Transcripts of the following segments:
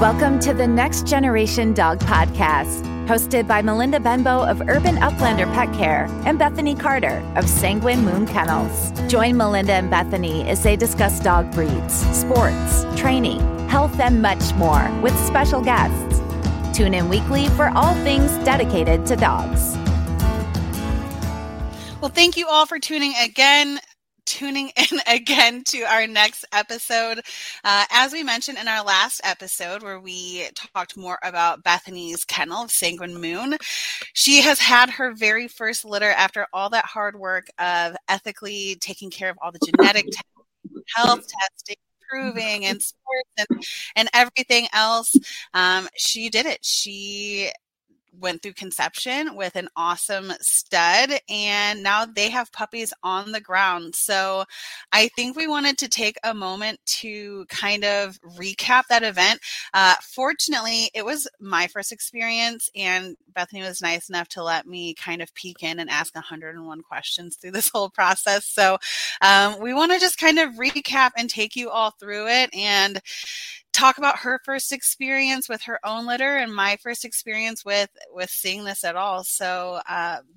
Welcome to the Next Generation Dog Podcast, hosted by Melinda Benbo of Urban Uplander Pet Care and Bethany Carter of Sanguine Moon Kennels. Join Melinda and Bethany as they discuss dog breeds, sports, training, health, and much more with special guests. Tune in weekly for all things dedicated to dogs. Well, thank you all for tuning in again to our next episode. As we mentioned in our last episode, where we talked more about Bethany's kennel of Sanguine Moon, she has had her very first litter after all that hard work of ethically taking care of all the genetic testing, health testing, proving, and sports and everything else. She did it. She went through conception with an awesome stud, and now they have puppies on the ground. So I think we wanted to take a moment to kind of recap that event. Fortunately, it was my first experience, and Bethany was nice enough to let me kind of peek in and ask 101 questions through this whole process. So we want to just kind of recap and take you all through it and talk about her first experience with her own litter and my first experience with seeing this at all. So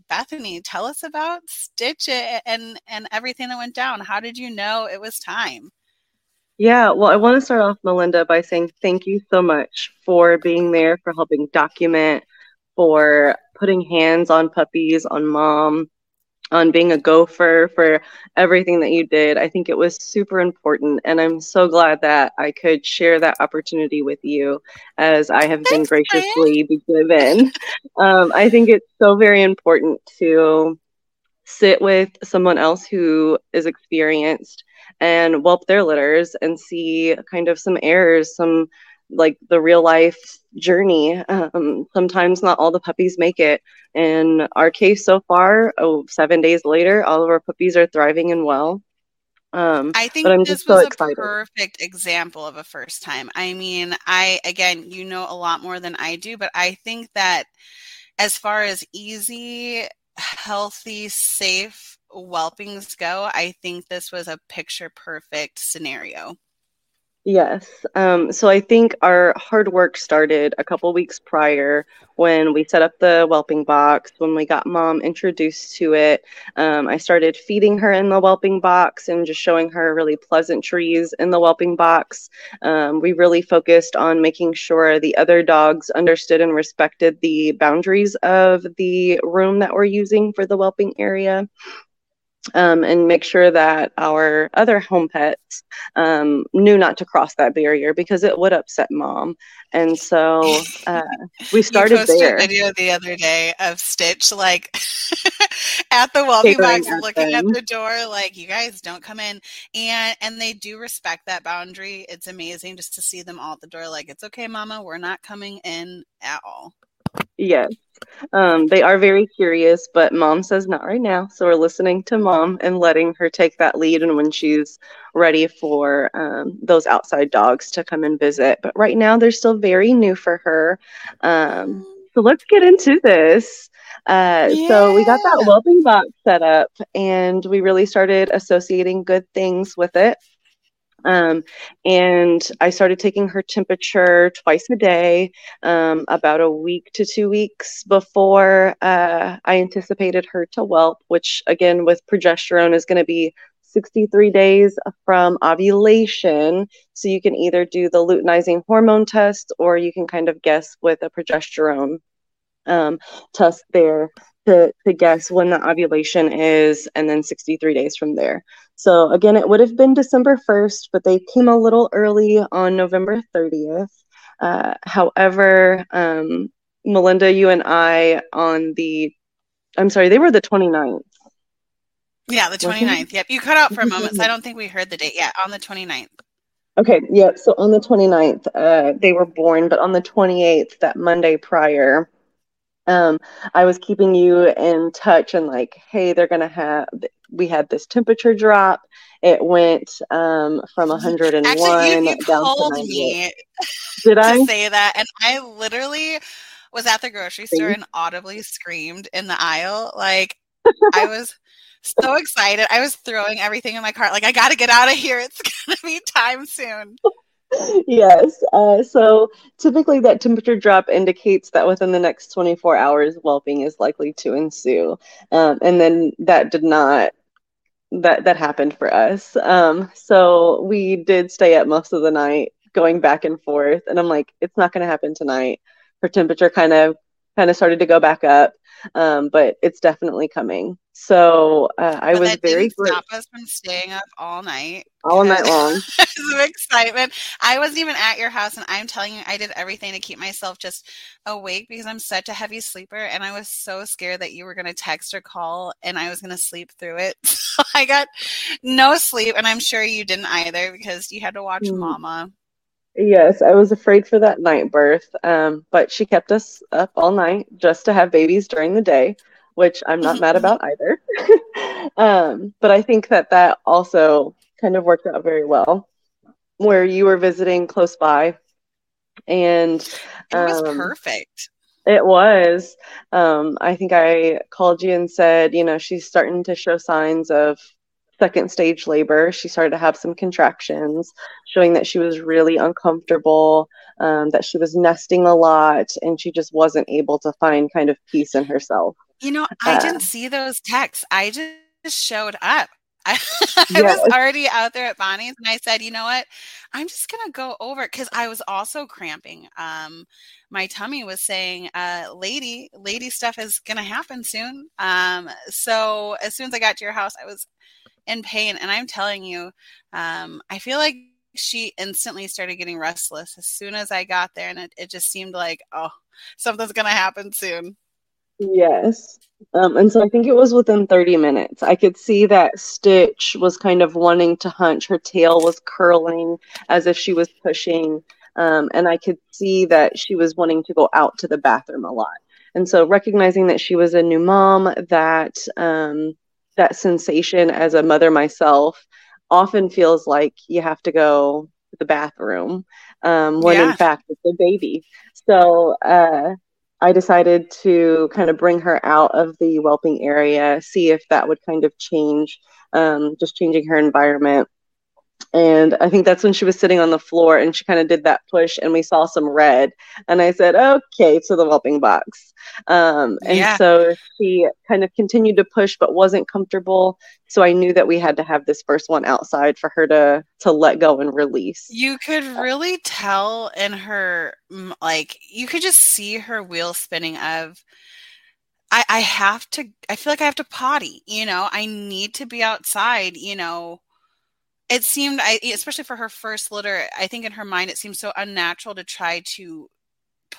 Bethany, tell us about Stitch and everything that went down. How did you know it was time? Yeah, well, I want to start off, Melinda, by saying thank you so much for being there, for helping document, for putting hands on puppies, on mom, on being a gopher, for everything that you did. I think it was super important, and I'm so glad that I could share that opportunity with you as I have been graciously given. I think it's so very important to sit with someone else who is experienced and whelp their litters and see kind of some errors, some like the real life journey. Sometimes not all the puppies make it. In our case so far, 7 days later, all of our puppies are thriving and well. I think this was a perfect example of a first time. I mean, again, you know a lot more than I do, but I think that as far as easy, healthy, safe whelpings go, I think this was a picture perfect scenario. Yes. So I think our hard work started a couple weeks prior when we set up the whelping box, when we got mom introduced to it. I started feeding her in the whelping box and just showing her really pleasantries in the whelping box. We really focused on making sure the other dogs understood and respected the boundaries of the room that we're using for the whelping area. And make sure that our other home pets knew not to cross that barrier because it would upset mom. And so we started there. A video the other day of Stitch, like at the whelping box, looking at the door, like, you guys don't come in. And they do respect that boundary. It's amazing just to see them all at the door, like, it's okay, mama, we're not coming in at all. Yes. They are very curious, but mom says not right now. So we're listening to mom and letting her take that lead. And when she's ready for those outside dogs to come and visit. But right now they're still very new for her. So let's get into this. So we got that whelping box set up and we really started associating good things with it. And I started taking her temperature twice a day, about a week to 2 weeks before I anticipated her to whelp, which again with progesterone is going to be 63 days from ovulation. So you can either do the luteinizing hormone test or you can kind of guess with a progesterone test there to guess when the ovulation is, and then 63 days from there. So again, it would have been December 1st, but they came a little early on November 30th. However, Melinda, you and I they were the 29th. Yeah, the 29th. Yep. You cut out for a moment, so I don't think we heard the date yet. On the 29th. Okay. Yeah. So on the 29th, they were born, but on the 28th, that Monday prior, I was keeping you in touch and like, hey, we had this temperature drop. It went from 101 down to 98. Did I say that? And I literally was at the grocery store and audibly screamed in the aisle. Like, I was so excited. I was throwing everything in my cart. Like, I got to get out of here. It's going to be time soon. Yes. So typically that temperature drop indicates that within the next 24 hours, whelping is likely to ensue. And then that did not, that happened for us. So we did stay up most of the night going back and forth. And I'm like, it's not going to happen tonight. Her temperature kind of started to go back up. But it's definitely coming. So I was very grateful. Stop us from staying up all night long. Some excitement. I wasn't even at your house, and I'm telling you, I did everything to keep myself just awake because I'm such a heavy sleeper, and I was so scared that you were going to text or call, and I was going to sleep through it. So I got no sleep, and I'm sure you didn't either because you had to watch Mama. Yes, I was afraid for that night birth, but she kept us up all night just to have babies during the day, which I'm not mad about either. But I think that also kind of worked out very well, where you were visiting close by, and it was perfect. It was. I think I called you and said, she's starting to show signs of second stage labor. She started to have some contractions showing that she was really uncomfortable, that she was nesting a lot, and she just wasn't able to find kind of peace in herself. I didn't see those texts. I just showed up. I was already out there at Bonnie's, and I said, you know what, I'm just going to go over, because I was also cramping. My tummy was saying, lady stuff is going to happen soon. So as soon as I got to your house, I was in pain, and I'm telling you, I feel like she instantly started getting restless as soon as I got there, and it just seemed like, oh, something's going to happen soon. Yes. And so I think it was within 30 minutes. I could see that Stitch was kind of wanting to hunch. Her tail was curling as if she was pushing. And I could see that she was wanting to go out to the bathroom a lot. And so recognizing that she was a new mom, that sensation as a mother myself often feels like you have to go to the bathroom when in fact it's a baby. So, I decided to kind of bring her out of the whelping area, see if that would kind of change, just changing her environment. And I think that's when she was sitting on the floor, and she kind of did that push, and we saw some red, and I said, okay, to the whelping box. So she kind of continued to push, but wasn't comfortable. So I knew that we had to have this first one outside for her to let go and release. You could really tell in her, you could just see her wheel spinning of, I feel like I have to potty, I need to be outside, It seemed, especially for her first litter, I think in her mind, it seemed so unnatural to try to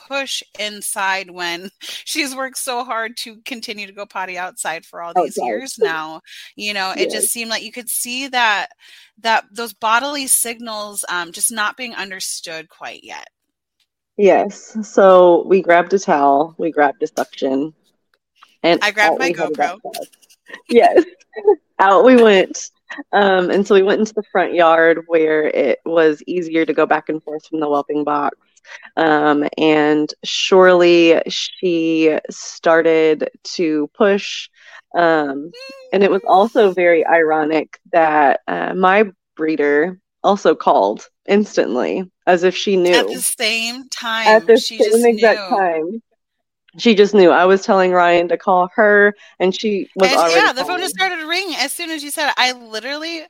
push inside when she's worked so hard to continue to go potty outside for all these years now. It just seemed like you could see that those bodily signals just not being understood quite yet. Yes. So we grabbed a towel, we grabbed a suction, and I grabbed my GoPro. Yes. Out we went. And so we went into the front yard where it was easier to go back and forth from the whelping box. And surely she started to push. And it was also very ironic that my breeder also called instantly, as if she knew. At the same time. At the same exact time. She just knew. I was telling Ryan to call her, and she was already calling. The phone just started ringing as soon as you said it. I literally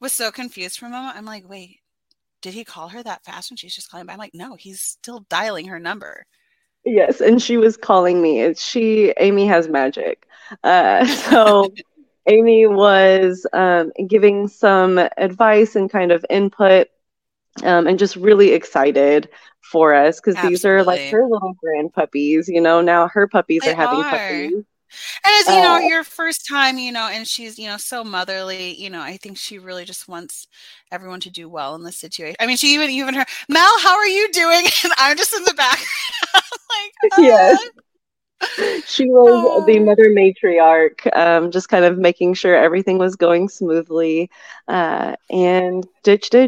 was so confused for a moment. I'm like, wait, did he call her that fast? And she's just calling by. I'm like, no, he's still dialing her number. Yes, and she was calling me. Amy has magic. So Amy was giving some advice and kind of input, and just really excited for us, because these are like her little grand puppies, now her puppies are having puppies. And as your first time, and she's, so motherly, I think she really just wants everyone to do well in this situation. I mean, she even her, Mel, how are you doing? And I'm just in the back. Like, yes. She was the mother matriarch, just kind of making sure everything was going smoothly. And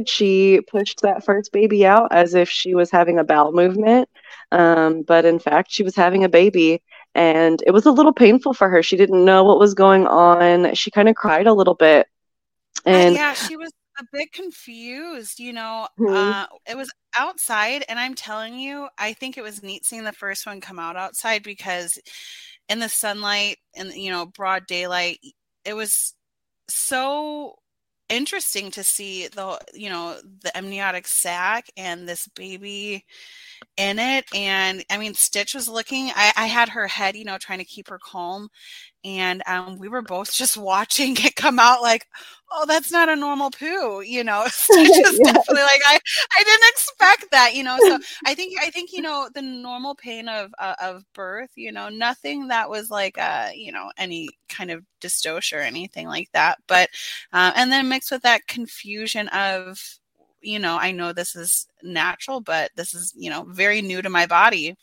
she pushed that first baby out as if she was having a bowel movement. But in fact, she was having a baby, and it was a little painful for her. She didn't know what was going on. She kind of cried a little bit. And she was a bit confused, you know. Mm-hmm. It was outside, and I'm telling you, I think it was neat seeing the first one come out outside, because in the sunlight and, you know, broad daylight, it was so interesting to see the, you know, the amniotic sac and this baby in it. And I mean, Stitch was looking, I had her head, you know, trying to keep her calm, and we were both just watching it come out like, oh, that's not a normal poo, you know. Stitch is definitely like, I didn't expect that, you know. So I think, you know, the normal pain of birth, you know, nothing that was like, you know, any kind of dystocia or anything like that. But, and then mixed with that confusion of, you know, I know this is natural, but this is, you know, very new to my body.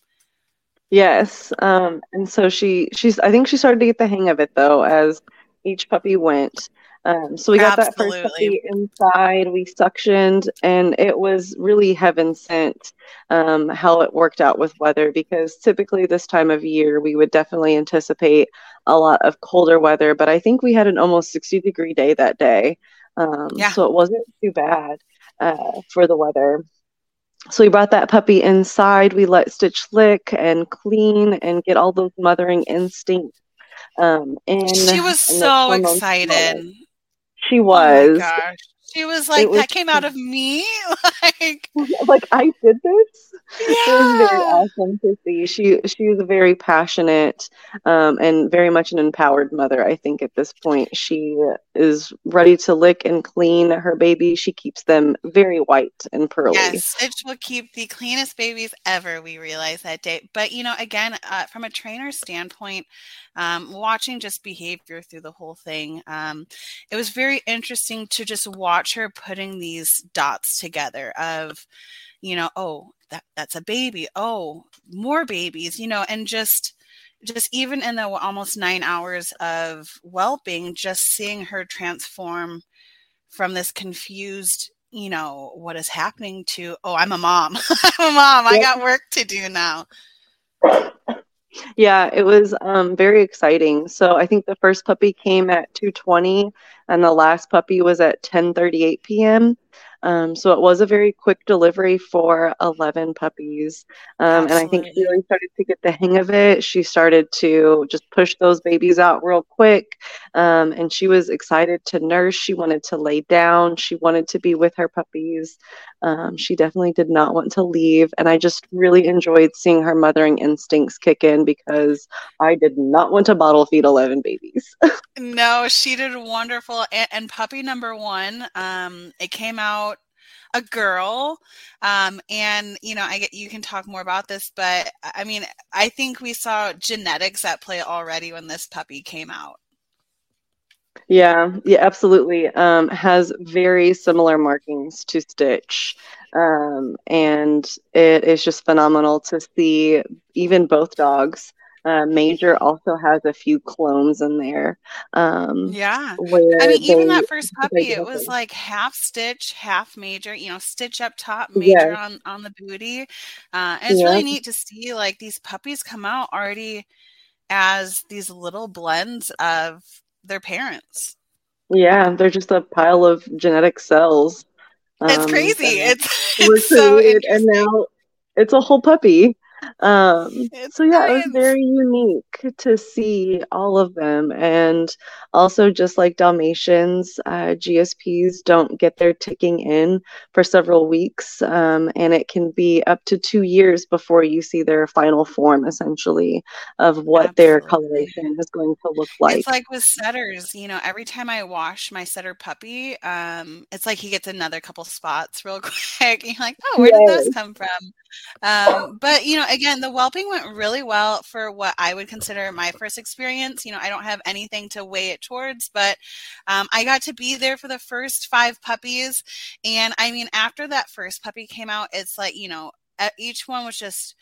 Yes. And so she's, I think she started to get the hang of it though, as each puppy went. So we got Absolutely. That first puppy inside, we suctioned, and it was really heaven sent, how it worked out with weather, because typically this time of year, we would definitely anticipate a lot of colder weather, but I think we had an almost 60-degree day that day. So it wasn't too bad, for the weather. So we brought that puppy inside. We let Stitch lick and clean and get all those mothering instincts. And she was so excited. She was. Oh my gosh. She was like, that came out of me. Like I did this. Yeah. It was very awesome to see. She was a very passionate, and very much an empowered mother. I think at this point, she is ready to lick and clean her baby. She keeps them very white and pearly. Yes, Stitch will keep the cleanest babies ever. We realized that day. But you know, again, from a trainer standpoint, watching just behavior through the whole thing, it was very interesting to just watch her putting these dots together of, you know, oh, that's a baby. Oh, more babies, you know, and just even in the almost 9 hours of whelping, just seeing her transform from this confused, you know, what is happening to, oh, I'm a mom. I'm a mom. I got work to do now. Yeah, it was very exciting. So I think the first puppy came at 2:20 and the last puppy was at 10:38 p.m. So it was a very quick delivery for 11 puppies. And I think she really started to get the hang of it. She started to just push those babies out real quick. And she was excited to nurse. She wanted to lay down. She wanted to be with her puppies. She definitely did not want to leave. And I just really enjoyed seeing her mothering instincts kick in, because I did not want to bottle feed 11 babies. No, she did wonderful. And puppy number one, it came out a girl, and you know, I get, you can talk more about this, but I mean, I think we saw genetics at play already when this puppy came out. Yeah, absolutely. Has very similar markings to Stitch. And it is just phenomenal to see even both dogs. Major also has a few clones in there. I mean, even that first puppy, it was like half Stitch, half Major, you know, Stitch up top, Major on the booty. And it's really neat to see like these puppies come out already as these little blends of their parents. Yeah, they're just a pile of genetic cells. It's crazy. It's so interesting. And now it's a whole puppy. So yeah, it was very unique to see all of them. And also, just like Dalmatians, GSPs don't get their ticking in for several weeks, and it can be up to 2 years before you see their final form, essentially, of what their coloration is going to look like. It's like with setters, you know, every time I wash my setter puppy, it's like he gets another couple spots real quick. You're like, oh, where did those come from? But you know, again, the whelping went really well for what I would consider my first experience. You know, I don't have anything to weigh it towards, but I got to be there for the first 5 puppies. And I mean, after that first puppy came out, it's like, you know, each one was just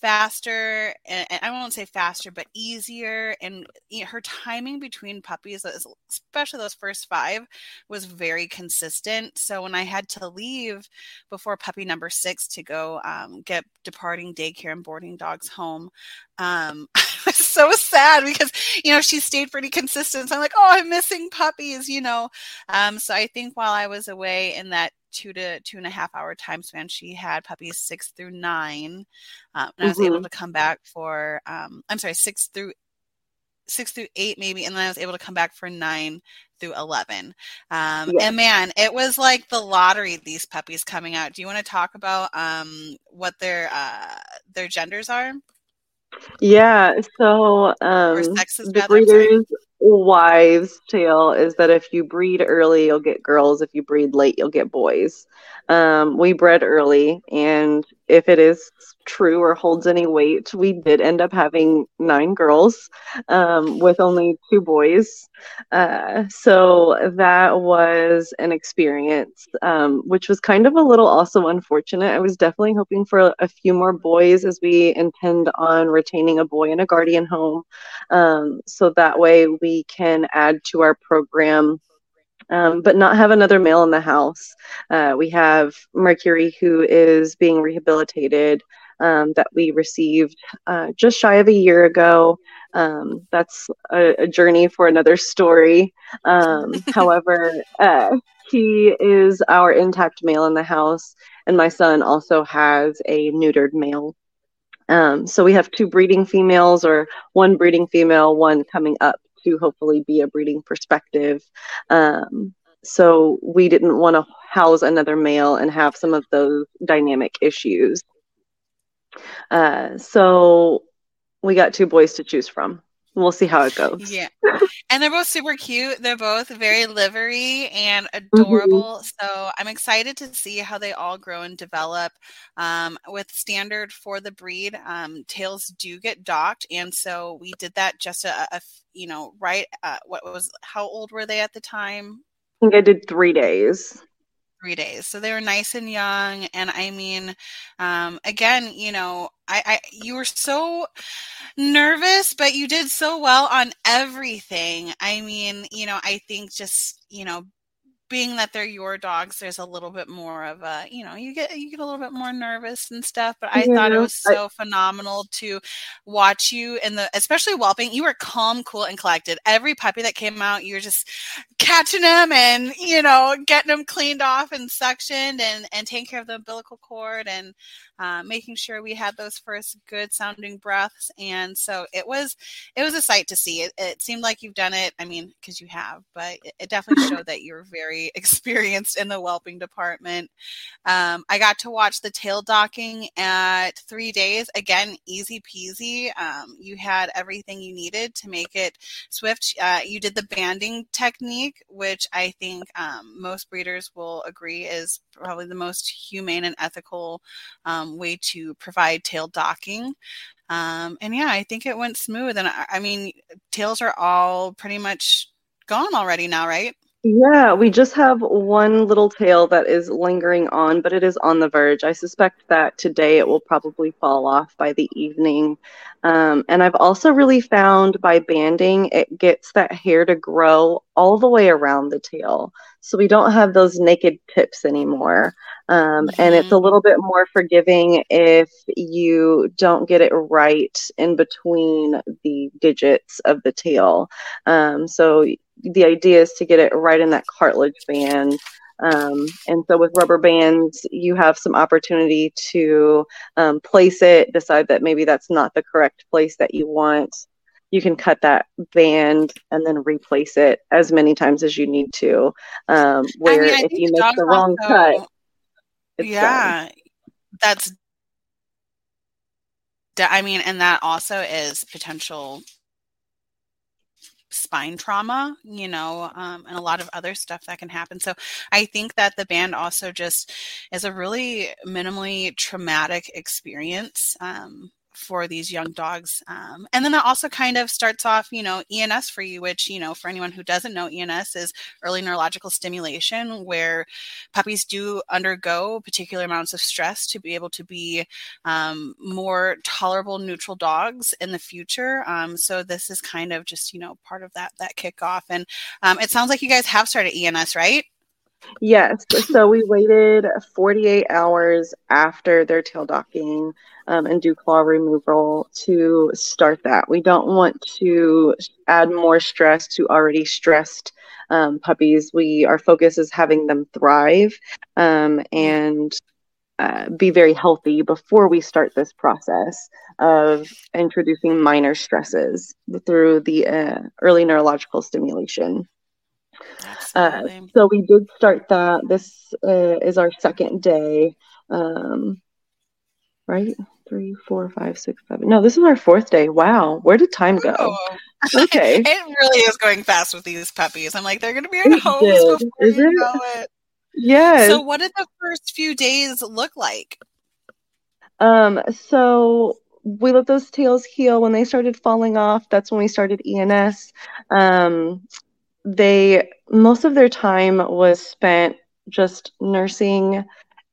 faster, and I won't say faster, but easier. And you know, her timing between puppies, especially those first 5, was very consistent. So when I had to leave before puppy number 6 to go get departing daycare and boarding dogs home, was so sad because, you know, she stayed pretty consistent. So I'm like, oh, I'm missing puppies, you know. So I think while I was away in that 2 to 2.5 hour time span, she had puppies 6 through 9. And I was able to come back for, 6 through 8 maybe. And then I was able to come back for 9 through 11. And man, it was like the lottery, these puppies coming out. Do you want to talk about what their genders are? Yeah. So or sexes, the breeder's wives' tale is that if you breed early, you'll get girls. If you breed late, you'll get boys. We bred early, and if it is true or holds any weight, we did end up having 9 girls with only 2 boys. So that was an experience, which was kind of a little also unfortunate. I was definitely hoping for a few more boys, as we intend on retaining a boy in a guardian home. So that way we can add to our program, but not have another male in the house. We have Mercury, who is being rehabilitated, that we received just shy of a year ago. That's a journey for another story. However, he is our intact male in the house, and my son also has a neutered male. So we have 2 breeding females, or 1 breeding female, 1 coming up to hopefully be a breeding perspective. So we didn't want to house another male and have some of those dynamic issues. So we got 2 boys to choose from. We'll see how it goes. Yeah. And they're both super cute. They're both very livery and adorable. Mm-hmm. So I'm excited to see how they all grow and develop. With standard for the breed, tails do get docked. And so we did that just how old were they at the time? I think I did 3 days. 3 days. So they were nice and young. And I mean, again, you know, you were so nervous, but you did so well on everything. I mean, you know, I think just, you know, being that they're your dogs, there's a little bit more of a, you know, you get a little bit more nervous and stuff, but I thought it was so phenomenal to watch you in especially whelping. You were calm, cool, and collected. Every puppy that came out, you were just catching them and, you know, getting them cleaned off and suctioned and taking care of the umbilical cord and making sure we had those first good sounding breaths. And so it was a sight to see. It seemed like you've done it. I mean, cause you have, but it definitely showed that you were very experienced in the whelping department. I got to watch the tail docking at 3 days. Again, easy peasy. You had everything you needed to make it swift. You did the banding technique, which I think most breeders will agree is probably the most humane and ethical way to provide tail docking. And yeah, I think it went smooth. And I mean, tails are all pretty much gone already now, right? Yeah, we just have 1 little tail that is lingering on, but it is on the verge. I suspect that today it will probably fall off by the evening. And I've also really found by banding, it gets that hair to grow all the way around the tail. So we don't have those naked tips anymore. And it's a little bit more forgiving if you don't get it right in between the digits of the tail. So the idea is to get it right in that cartilage band. And so with rubber bands, you have some opportunity to place it, decide that maybe that's not the correct place that you want. You can cut that band and then replace it as many times as you need to. If you make the wrong cut, it's done. That's, I mean, and that also is potential spine trauma, you know, and a lot of other stuff that can happen. So I think that the band also just is a really minimally traumatic experience for these young dogs. And then that also kind of starts off, you know, ENS for you, which, you know, for anyone who doesn't know, ENS is early neurological stimulation, where puppies do undergo particular amounts of stress to be able to be more tolerable, neutral dogs in the future. So this is kind of just, you know, part of that kickoff. And it sounds like you guys have started ENS, right? Yes. So we waited 48 hours after their tail docking and dew claw removal to start that. We don't want to add more stress to already stressed puppies. Our focus is having them thrive and be very healthy before we start this process of introducing minor stresses through the early neurological stimulation. So we did start that. This is our second day, right? 3, 4, 5, 6, 7. No, this is our fourth day. Wow. Where did time go? Oh. Okay. It really is going fast with these puppies. I'm like, they're going to be in homes before you know it. Yes. So what did the first few days look like? So we let those tails heal. When they started falling off, that's when we started ENS. Most of their time was spent just nursing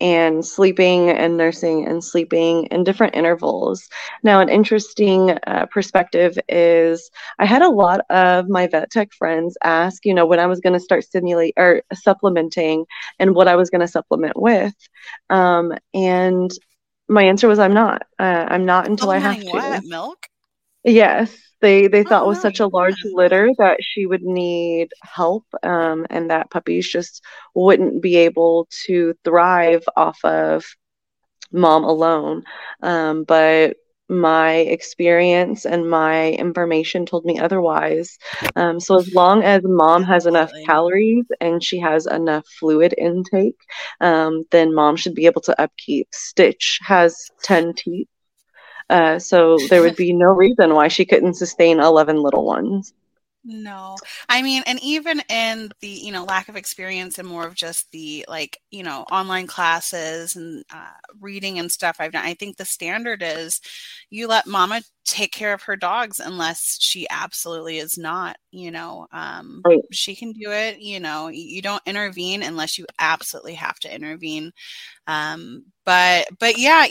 and sleeping and nursing and sleeping in different intervals. Now, an interesting perspective is I had a lot of my vet tech friends ask, when I was going to start supplementing and what I was going to supplement with. And my answer was, I'm not. I'm not until I have to. Milk? Yes. They thought it was such a large litter that she would need help and that puppies just wouldn't be able to thrive off of mom alone. But my experience and my information told me otherwise. So as long as mom has enough calories and she has enough fluid intake, then mom should be able to upkeep. Stitch has 10 teats. So there would be no reason why she couldn't sustain 11 little ones. No, I mean, and even in the, lack of experience and more of just the online classes and reading and stuff I've done, I think the standard is you let mama take care of her dogs unless she absolutely is not, right. She can do it. You don't intervene unless you absolutely have to intervene. But yeah,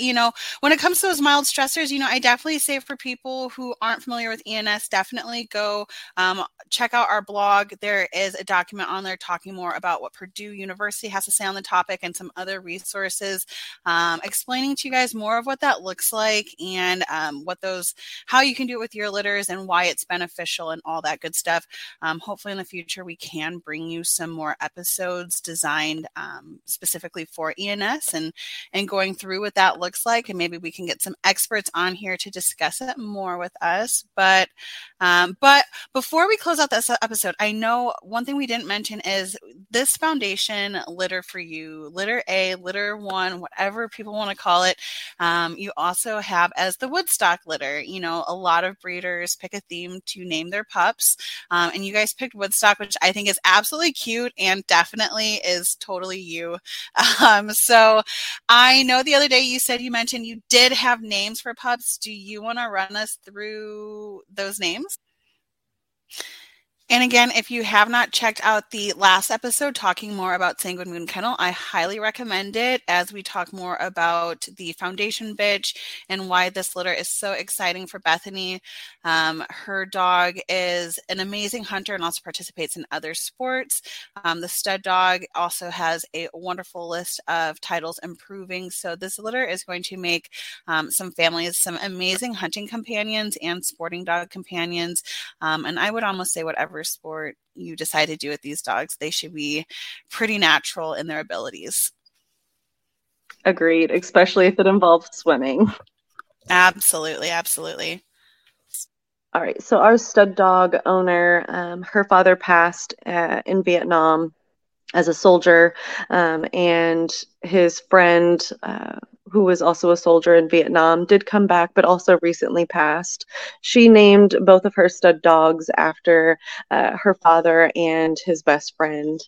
when it comes to those mild stressors, I definitely say for people who aren't familiar with ENS, definitely go check out our blog. There is a document on there talking more about what Purdue University has to say on the topic and some other resources, explaining to you guys more of what that looks like and how you can do it with your litters and why it's beneficial and all that good stuff. Hopefully in the future, we can bring you some more episodes designed specifically for ENS and going through what that looks like. And maybe we can get some experts on here to discuss it more with us. But before we close out this episode, I know one thing we didn't mention is this foundation, Litter for You, Litter A, Litter One, whatever people want to call it. You also have as the Woodstock litter. A lot of breeders pick a theme to name their pups. And you guys picked Woodstock, which I think is absolutely cute and definitely is totally you. So I know the other day you mentioned you did have names for pups. Do you want to run us through those names? And again, if you have not checked out the last episode talking more about Sanguine Moon Kennel, I highly recommend it as we talk more about the foundation bitch and why this litter is so exciting for Bethany. Her dog is an amazing hunter and also participates in other sports. The stud dog also has a wonderful list of titles improving. So this litter is going to make some families some amazing hunting companions and sporting dog companions. And I would almost say whatever sport you decide to do with these dogs, they should be pretty natural in their abilities. Agreed, especially if it involves swimming. Absolutely. All right, so our stud dog owner, her father passed in Vietnam as a soldier, and his friend, who was also a soldier in Vietnam, did come back, but also recently passed. She named both of her stud dogs after her father and his best friend.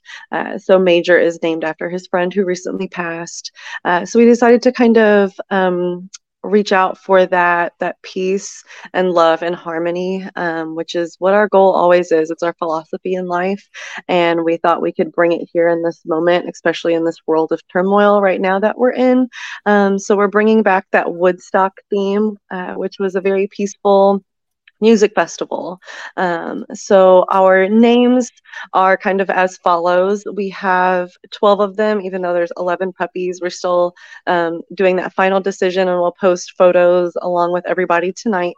So Major is named after his friend who recently passed. So we decided to kind of reach out for that peace and love and harmony, which is what our goal always is. It's our philosophy in life. And we thought we could bring it here in this moment, especially in this world of turmoil right now that we're in. So we're bringing back that Woodstock theme, which was a very peaceful music festival. So our names are kind of as follows. We have 12 of them, even though there's 11 puppies. We're still doing that final decision, and we'll post photos along with everybody tonight.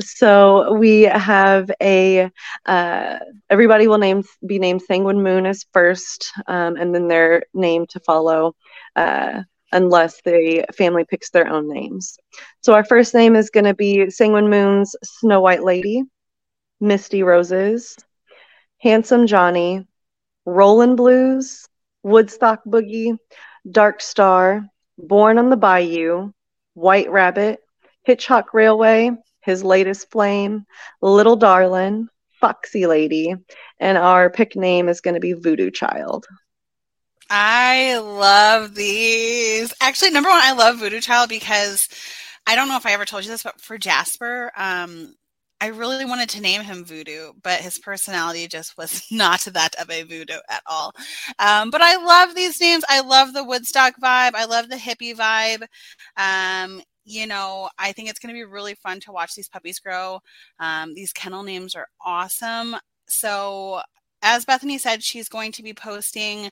So we have everybody will be named Sanguine Moon as first, and then their name to follow, unless the family picks their own names. So our first name is going to be Sanguine Moon's Snow White Lady, Misty Roses, Handsome Johnny, Rollin' Blues, Woodstock Boogie, Dark Star, Born on the Bayou, White Rabbit, Hitchhawk Railway, His Latest Flame, Little Darlin', Foxy Lady, and our pick name is going to be Voodoo Child. I love these. Actually, number one, I love Voodoo Child because I don't know if I ever told you this, but for Jasper, I really wanted to name him Voodoo, but his personality just was not that of a voodoo at all. But I love these names. I love the Woodstock vibe. I love the hippie vibe. You know, I think it's going to be really fun to watch these puppies grow. These kennel names are awesome. So as Bethany said, she's going to be posting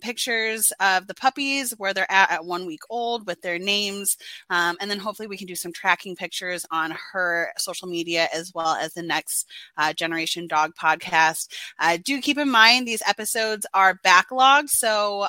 pictures of the puppies, where they're at 1 week old, with their names. And then hopefully we can do some tracking pictures on her social media, as well as the Next Generation Dog Podcast. Do keep in mind, these episodes are backlogged. So,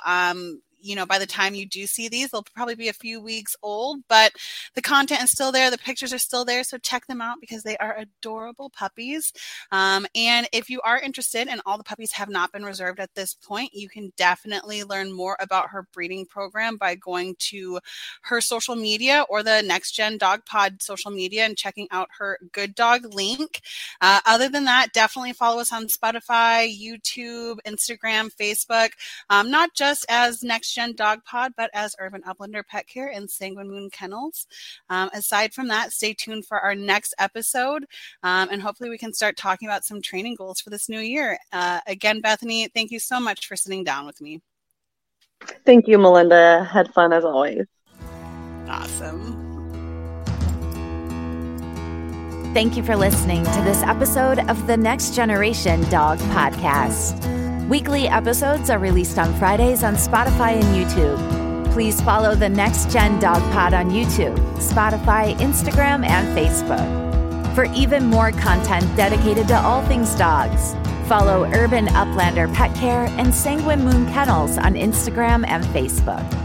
you know, by the time you do see these, they'll probably be a few weeks old, but the content is still there. The pictures are still there. So check them out because they are adorable puppies. And if you are interested, and all the puppies have not been reserved at this point, you can definitely learn more about her breeding program by going to her social media or the Next Gen Dog Pod social media and checking out her Good Dog link. Other than that, definitely follow us on Spotify, YouTube, Instagram, Facebook, not just as Next Gen Dog Pod, but as Urban Uplander Pet Care and Sanguine Moon Kennels. Aside from that, stay tuned for our next episode, and hopefully we can start talking about some training goals for this new year. Again, Bethany, thank you so much for sitting down with me. Thank you, Melinda. Had fun as always. Awesome. Thank you for listening to this episode of the Next Generation Dog Podcast. Weekly episodes are released on Fridays on Spotify and YouTube. Please follow the Next Gen Dog Pod on YouTube, Spotify, Instagram, and Facebook. For even more content dedicated to all things dogs, follow Urban Uplander Pet Care and Sanguine Moon Kennels on Instagram and Facebook.